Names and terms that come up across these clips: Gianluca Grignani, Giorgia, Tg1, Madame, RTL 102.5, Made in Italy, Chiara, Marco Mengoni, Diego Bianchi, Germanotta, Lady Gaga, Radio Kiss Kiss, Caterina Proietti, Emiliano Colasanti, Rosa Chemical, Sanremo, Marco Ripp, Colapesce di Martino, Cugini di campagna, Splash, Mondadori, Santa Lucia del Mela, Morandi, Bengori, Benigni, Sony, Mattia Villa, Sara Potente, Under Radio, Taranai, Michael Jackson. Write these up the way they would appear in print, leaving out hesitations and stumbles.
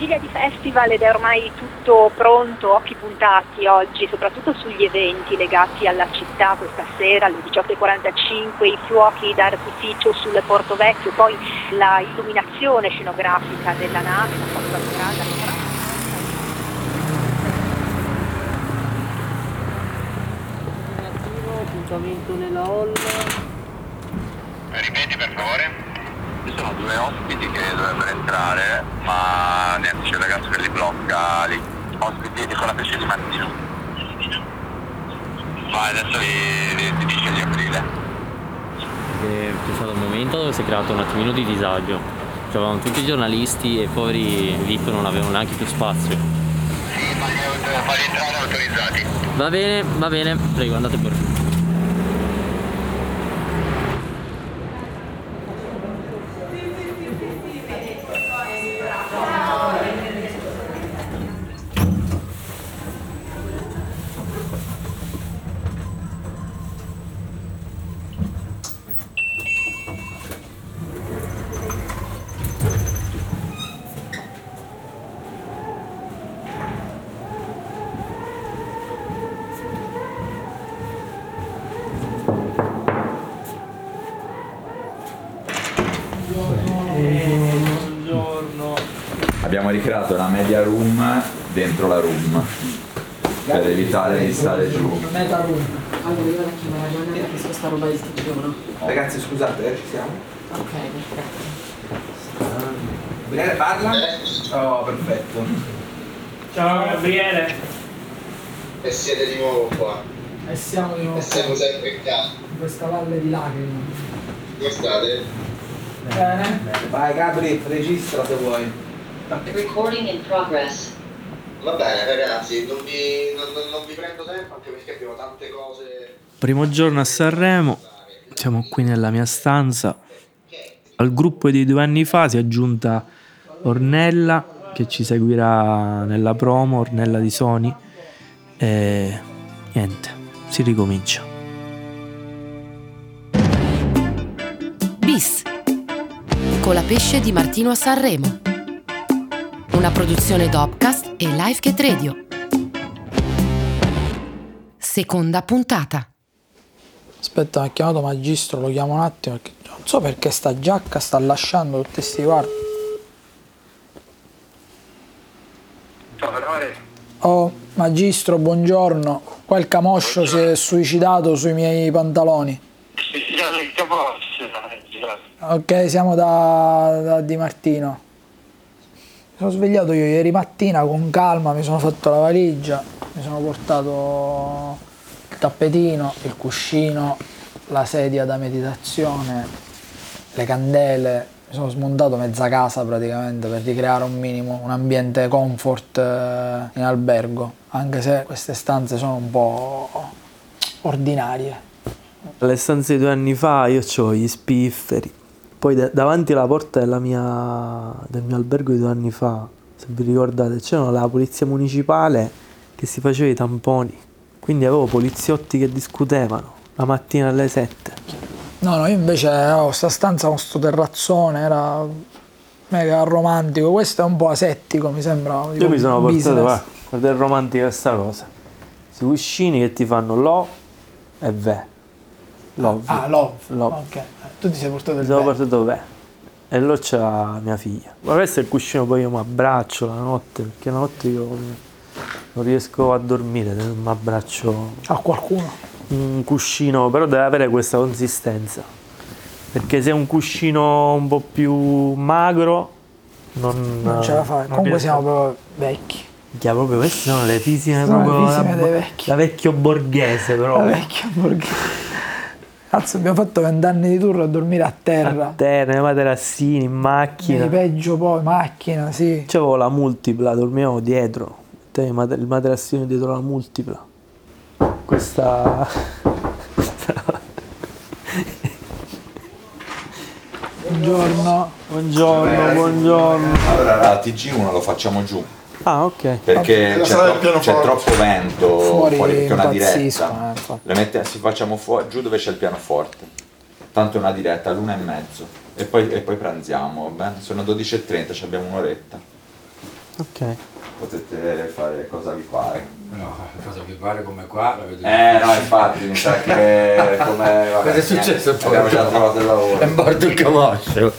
vigilia di festival ed è ormai tutto pronto, occhi puntati oggi, soprattutto sugli eventi legati alla città. Questa sera alle 18.45 i fuochi d'artificio sul Porto Vecchio, poi la illuminazione scenografica della nave, la porta strada. Appuntamento nella hall. Ripeti per favore. Ci sono due ospiti che dovrebbero entrare, ma neanche c'è il ragazzo che li blocca lì. Ospiti di Colapesce di Martino. Ma adesso li finisce di aprile. C'è stato un momento dove si è creato un attimino di disagio. C'erano tutti i giornalisti e poveri VIP non avevano neanche più spazio. Sì, ma li far entrare autorizzati. Va bene, prego, andate pure. Abbiamo ricreato la media room dentro la room per evitare di stare giù. Media room. Allora io la chiamo la Giorgia perché so sta roba di sti giorno. Ragazzi scusate, ci siamo? Ok, perfetto. Gabriele parla? Oh, perfetto. Ciao Gabriele. E siete di nuovo qua. E siamo di nuovo. E siamo sempre qua. In questa valle di lacrime. Come state? Bene. Vai Gabri, registra se vuoi. Recording in progress. Va bene ragazzi, non vi prendo tempo anche perché abbiamo tante cose. Primo giorno a Sanremo, siamo qui nella mia stanza. Al gruppo di 2 anni fa si è aggiunta Ornella che ci seguirà nella promo, Ornella di Sony. E niente, si ricomincia. Bis. Colapesce di Martino a Sanremo. Una produzione Topcast e LiveChat Radio. Seconda puntata. Aspetta, mi ha chiamato Magistro, lo chiamo un attimo perché non so perché sta giacca sta lasciando tutti sti guardi. Ciao, Taranai. Oh, Magistro, buongiorno. Quel camoscio si è suicidato sui miei pantaloni. Ok, siamo da Di Martino. Sono svegliato io ieri mattina con calma, mi sono fatto la valigia, mi sono portato il tappetino, il cuscino, la sedia da meditazione, le candele, mi sono smontato mezza casa praticamente per ricreare un minimo, un ambiente comfort in albergo, anche se queste stanze sono un po' ordinarie. Le stanze di 2 anni fa io c'ho gli spifferi. Poi davanti alla porta del mio albergo di 2 anni fa, se vi ricordate, c'era la polizia municipale che si faceva i tamponi. Quindi avevo poliziotti che discutevano la mattina alle 7. No, io invece avevo questa stanza con sto terrazzone, era mega romantico. Questo è un po' asettico, mi sembra. Io mi sono portato, guarda, è romantica questa cosa. Questi cuscini che ti fanno lo e ve. Love. Ah, love. Ok. Tu ti sei portato il bel. E lo c'ha mia figlia. Ma questo è il cuscino, poi io mi abbraccio la notte, perché la notte io non riesco a dormire, mi abbraccio a qualcuno. Un cuscino, però deve avere questa consistenza. Perché se è un cuscino un po' più magro non ce la fai. Comunque siamo proprio vecchi. Chiaro, proprio queste sono le fisiche proprio da vecchio borghese, però. Da vecchio borghese. Cazzo, abbiamo fatto 20 anni di tour a dormire a terra. A terra, nei materassini, in macchina. Peggio poi, macchina, sì. C'avevo la multipla, dormivo dietro. Il materassino dietro la multipla. Questa... Buongiorno. Allora la Tg1 lo facciamo giù. Ah, ok. Perché c'è troppo vento fuori perché è una diretta. Facciamo fuori giù dove c'è il pianoforte. Tanto è una diretta all'1:30 e poi pranziamo, va bene? Sono 12:30, abbiamo un'oretta. Ok. Potete fare cosa vi pare. No, cosa vi pare come qua la vedo. No, infatti, mi sa che come cosa è successo poi? Abbiamo già trovato il lavoro. È morto il camoscio.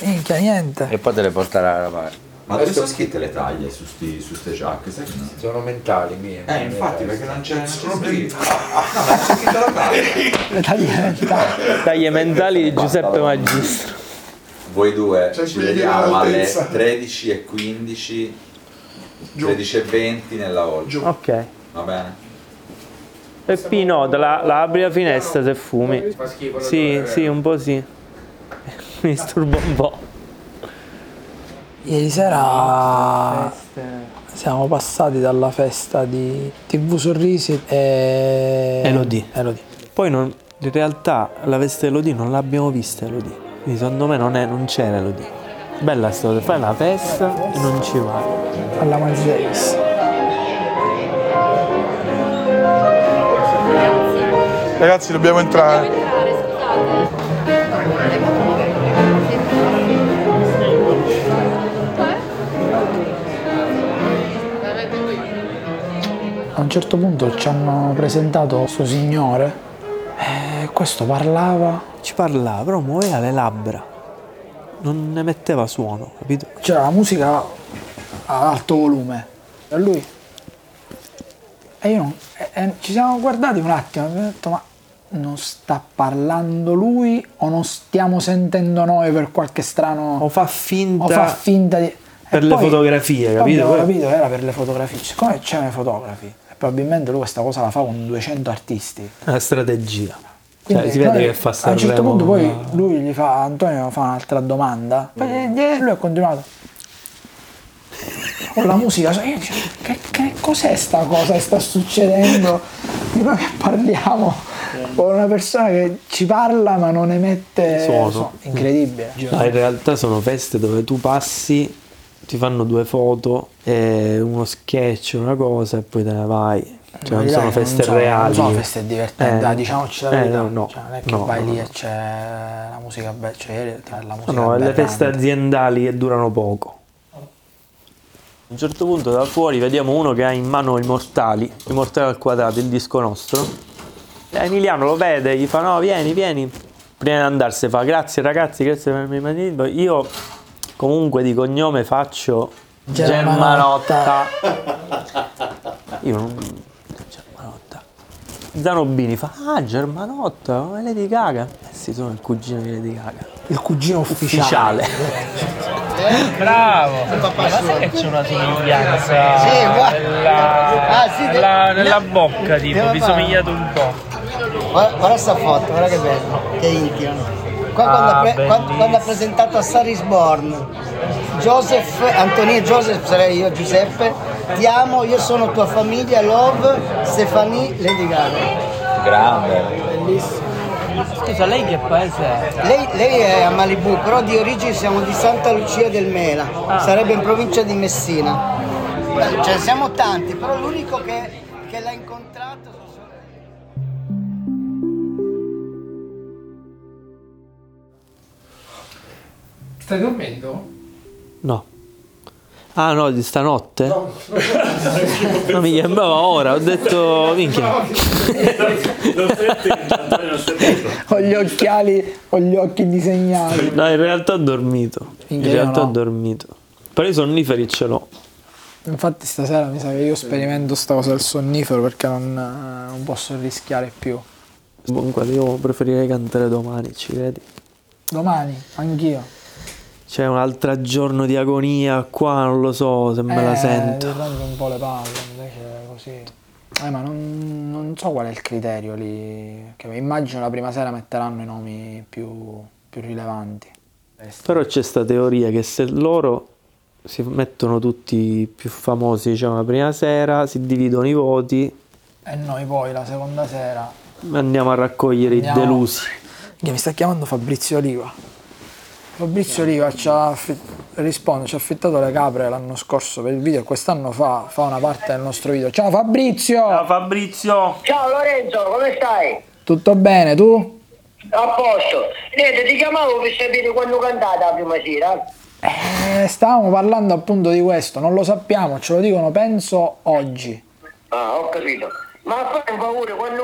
Minchia, niente. E poi te le portare alla parte. Ma dove sono scritte le taglie su ste giacche? Sai che no? Sono mentali mie. Infatti, perché non c'è nessuno scritto. No, ma c'è scritta la taglia. Le taglie mentali di Giuseppe Magistro. Voi due ci vediamo alle 13:15, 13:20 nella oggi. Ok. Va bene. Peppino, la apri la finestra se fumi. Fa schifo. Sì, un po' sì. Mi disturba un po'. Ieri sera siamo passati dalla festa di TV Sorrisi e Elodie. Poi in realtà la festa di Elodie non l'abbiamo vista Elodie. Quindi secondo me non c'era Elodie. Bella storia, fai la festa e non ci vai. Alla Amadeus. Ragazzi, dobbiamo entrare. A un certo punto ci hanno presentato questo signore e questo parlava. Ci parlava, però muoveva le labbra, non ne metteva suono, capito? C'era la musica ad alto volume. E lui. E ci siamo guardati un attimo e abbiamo detto: ma non sta parlando lui o non stiamo sentendo noi per qualche strano. O fa finta di. Per le fotografie, capito? Era per le fotografie. Siccome c'è nei fotografi. Probabilmente lui questa cosa la fa con 200 artisti. Una strategia. Quindi, cioè, si vede che fa Sanremo. A un certo punto poi lui gli fa, Antonio fa un'altra domanda. Lui ha continuato. Con la musica. Io dico, che cos'è sta cosa che sta succedendo? Di noi che parliamo con una persona che ci parla ma non emette suono. Incredibile. No, in realtà sono feste dove tu passi, ti fanno due foto, uno sketch, una cosa e poi te ne vai. Cioè, non sono feste reali. Non sono feste divertenti, diciamoci la verità. No. Cioè, non è che vai lì e c'è la musica bella. Cioè, la musica bella, le feste aziendali che durano poco. A un certo punto da fuori vediamo uno che ha in mano i mortali al quadrato, il disco nostro. Emiliano lo vede, gli fa: no, vieni. Prima di andarsene fa: grazie ragazzi, grazie per avermi mandato. Io comunque di cognome faccio Germanotta. Io non. Germanotta. Zanobini fa: ah, Germanotta, come Lady Gaga. Sì, sono il cugino di Lady Gaga. Il cugino ufficiale. Bravo! Ma sai che c'è una somiglianza nella bocca, tipo, vi somigliate un po'. Guarda sta foto, guarda che bello, che inchino. Quando ha presentato a Star is Born, Joseph, sarei io Giuseppe, ti amo, io sono tua famiglia, love, Stefanie, Lady Gaga. Grande. Bellissimo. Scusa, lei che paese è? Lei è a Malibu, però di origine siamo di Santa Lucia del Mela, sarebbe in provincia di Messina. Cioè siamo tanti, però l'unico che l'ha incontrato. Stai dormendo? No. Ah no, di stanotte? No, no, mi chiamava ora, ho detto minchia. Ho gli occhiali, ho gli occhi disegnati. No, in realtà ho dormito. Però i sonniferi ce l'ho. Infatti stasera mi sa che io sperimento sta cosa del sonnifero perché non posso rischiare più. Comunque io preferirei cantare domani, ci credi? Domani, anch'io. C'è un altro giorno di agonia qua, non lo so se me la sento. Mi prendo un po' le palle, invece così. Ma non so qual è il criterio lì. Che immagino la prima sera metteranno i nomi più rilevanti. Però c'è sta teoria che se loro si mettono tutti i più famosi, diciamo, la prima sera, si dividono i voti. E noi poi la seconda sera andiamo a raccogliere i delusi. Che mi sta chiamando Fabrizio Oliva. Fabrizio Oliva ci ha affittato le capre l'anno scorso per il video e quest'anno fa una parte del nostro video. Ciao Fabrizio! Ciao Fabrizio! Ciao Lorenzo, come stai? Tutto bene, tu? A posto. Niente, ti chiamavo per sapere quando cantate la prima sera. Stavamo parlando appunto di questo, non lo sappiamo, ce lo dicono penso oggi. Ah, ho capito. Ma poi ho paura, quando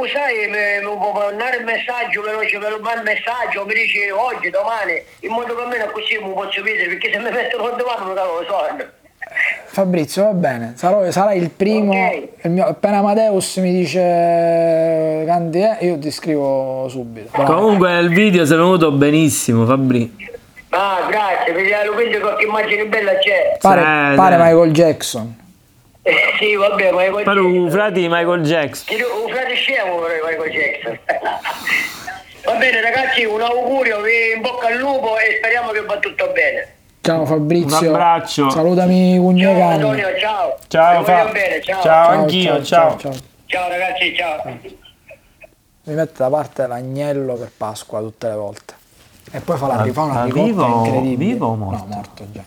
usai può mandare il messaggio veloce, me lo manda il messaggio, mi dice oggi, domani, in modo che almeno così mi posso vedere, perché se mi mettono a domani non lo so. Fabrizio, va bene, sarai il primo, okay. Il mio, appena Amadeus mi dice io ti scrivo subito. Comunque il video si è venuto benissimo, Fabrizio. Ah, grazie, vedi qualche immagine bella c'è. Pare Michael Jackson. Sì, vabbè, Michael Jackson. Però frati Michael Jackson. Un frate scemo Michael Jackson. Va bene ragazzi, un augurio, vi in bocca al lupo e speriamo che va tutto bene. Ciao Fabrizio, un abbraccio. Salutami Cugnacani. Ciao Antonio, ciao. Ciao Fabrizio. Ciao anch'io, ciao. Ciao ragazzi, ciao. Mi mette da parte l'agnello per Pasqua tutte le volte. E poi fa una ricotta incredibile. Vivo o morto? No, morto già.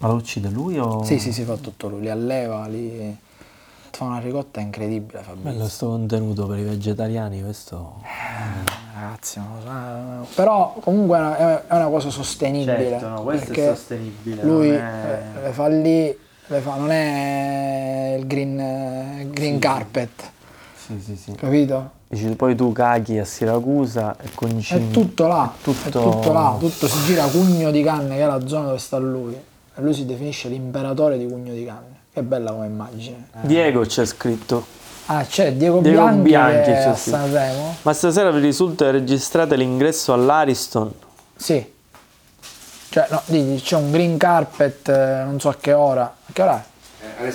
Ma lo uccide lui o? Sì, fa tutto lui, li alleva, li fa una ricotta incredibile Fabrizio. Bello sto contenuto per i vegetariani, questo. Ragazzi, non lo so. Però comunque è una cosa sostenibile. Certo, no, questo è sostenibile. Lui è... le fa lì, non è il green sì, carpet. Sì. Capito? Dici, poi tu caghi a Siracusa e concini. È tutto là, tutto si gira a Cugno di Canne, che è la zona dove sta lui. E lui si definisce l'imperatore di Cugno di Canne. Che bella come immagine. Diego c'è scritto. Ah, c'è Diego Bianchi a Sanremo. Ma stasera vi risulta registrate l'ingresso all'Ariston? Sì. Cioè, no, dici, c'è un green carpet, non so a che ora. A che ora è? Alle 7:30.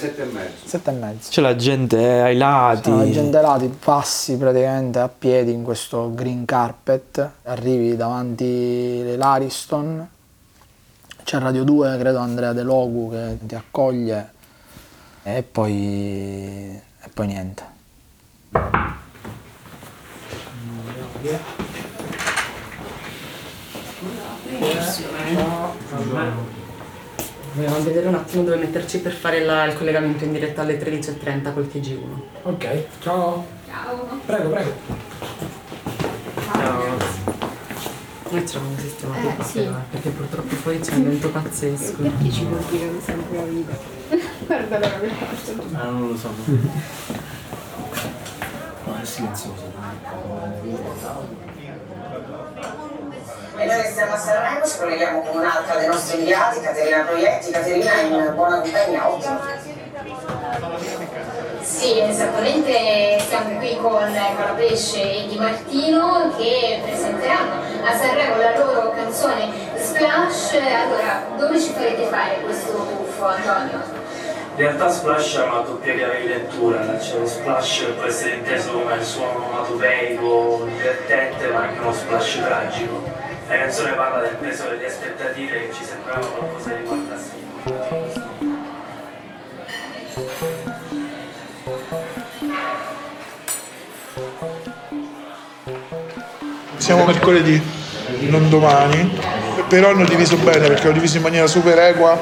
7:30. C'è la gente ai lati. C'è la gente ai lati, passi praticamente a piedi in questo green carpet. Arrivi davanti l'Ariston. C'è Radio 2, credo Andrea De Logu che ti accoglie. E poi niente. Volevamo vedere un attimo dove metterci per fare il collegamento in diretta alle 13:30 col Tg1. Ok, ciao. Prego. Ciao. Noi ci avevamo sistemato qua, sì. Perché purtroppo poi c'è un evento pazzesco. Perché ci complicano sempre la vita? Guarda la mia faccia. Ah, non lo so. Ma è silenzioso. E noi siamo a Sanremo, ci colleghiamo con un'altra dei nostri inviati, Caterina Proietti. Caterina è in buona compagnia, ottima. Sì, esattamente, siamo qui con Colapesce di Martino che presenteranno a Sanremo la loro canzone Splash. Allora, dove ci farete fare questo tuffo, Antonio? In realtà Splash è una doppia chiave di lettura, c'è lo splash che può essere inteso come il suono onomatopeico, divertente, ma anche uno splash tragico. La canzone parla del peso delle aspettative che ci sembrava qualcosa di fantastico. Siamo mercoledì, non domani, però hanno diviso bene perché hanno diviso in maniera super equa,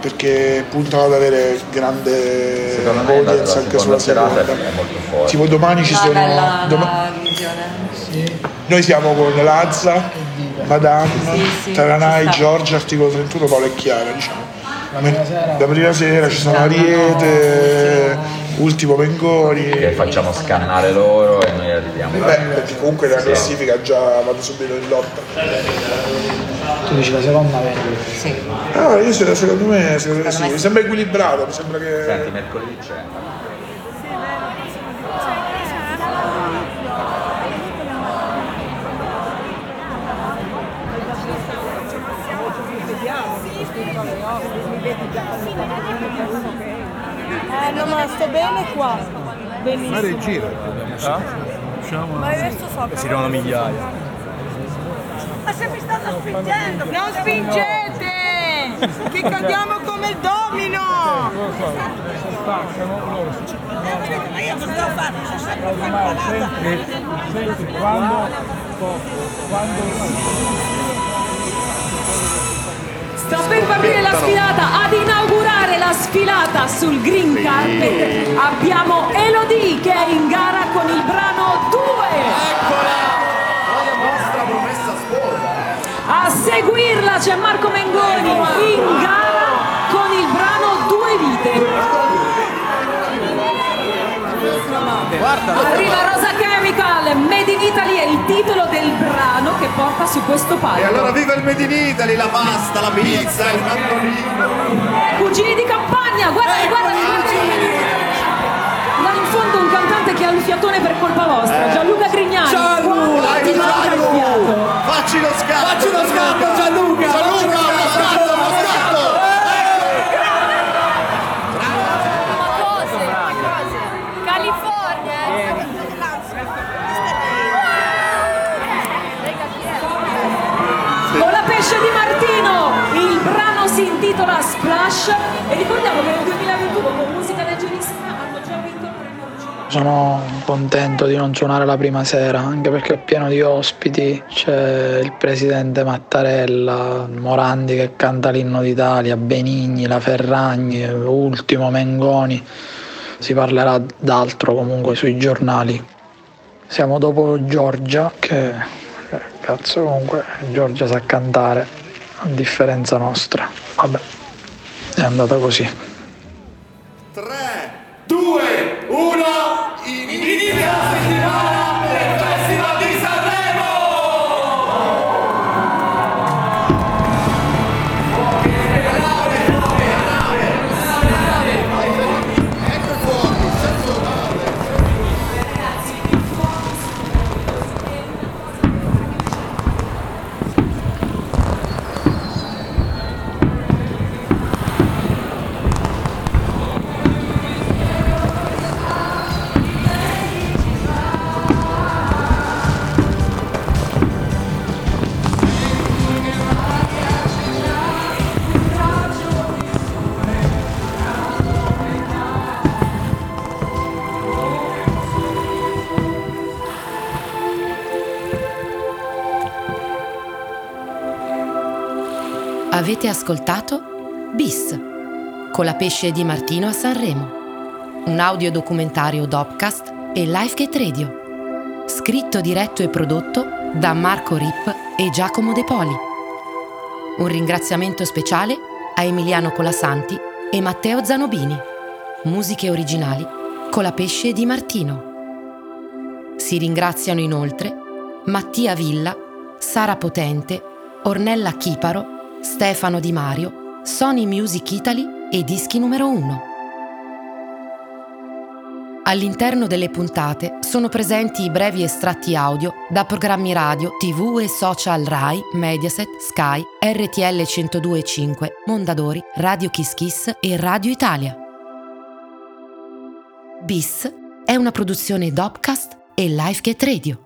perché puntano ad avere grande audience anche sulla serata. Tipo domani ci sono... Sì. Noi siamo con Lazza, Madame, sì, Taranai, Giorgia, articolo 31, Paolo e Chiara, diciamo. La prima sera ci sono Ariete, ultimo Bengori. Che facciamo scannare loro e noi arriviamo. Perché comunque la classifica già vanno subito in lotta. Tu dici la seconda vende? Sì. Ah, io secondo me sì. Mi sembra equilibrato, mi sembra che. Senti, mercoledì c'è. No, ma sto bene qua. Benissimo. Fare il giro. Ma è verso sopra. Si trovano migliaia. Ma se mi stanno spingendo! Non spingete! Che cadiamo come il domino! Ma io non sto fatto, c'è sempre una palata! Senti, sta per partire la sfilata, ad inaugurare la sfilata sul green carpet abbiamo Elodie che è in gara con il brano 2! Eccola! A seguirla c'è Marco Mengoni Arriva Rosa Chemical, Made in Italy è il titolo del brano che porta su questo palco. E allora viva il Made in Italy, la pasta, la pizza, il mandolino. Cugini di campagna, guarda, guarda. Là in fondo un cantante che ha il fiatone per colpa vostra, Gianluca Grignani. Gianluca, ti manca il fiato. Facci lo scatto, Gianluca. Colapesce di Martino, il brano si intitola Splash e ricordiamo che nel 2021 con musica leggerissima hanno già vinto il premio Luciano. Sono contento di non suonare la prima sera, anche perché è pieno di ospiti, c'è il presidente Mattarella, Morandi che canta l'Inno d'Italia, Benigni, la Ferragni, Ultimo, Mengoni, si parlerà d'altro comunque sui giornali. Siamo dopo Giorgia che... Cazzo, comunque Giorgia sa cantare, a differenza nostra. Vabbè, è andata così. 3, 2, 1, inizia la settimana del Festival di Avete ascoltato Bis, Colapesce di Martino a Sanremo, un audiodocumentario Topcast e LiveChat Radio, scritto, diretto e prodotto da Marco Ripp e Giacomo De Poli. Un ringraziamento speciale a Emiliano Colasanti e Matteo Zanobini. Musiche originali Colapesce di Martino. Si ringraziano inoltre Mattia Villa, Sara Potente, Ornella Chiparo, Stefano Di Mario, Sony Music Italy e Dischi numero 1. All'interno delle puntate sono presenti i brevi estratti audio da programmi radio, TV e social Rai, Mediaset, Sky, RTL 102.5, Mondadori, Radio Kiss Kiss e Radio Italia. Bis è una produzione Topcast e LiveChat Radio.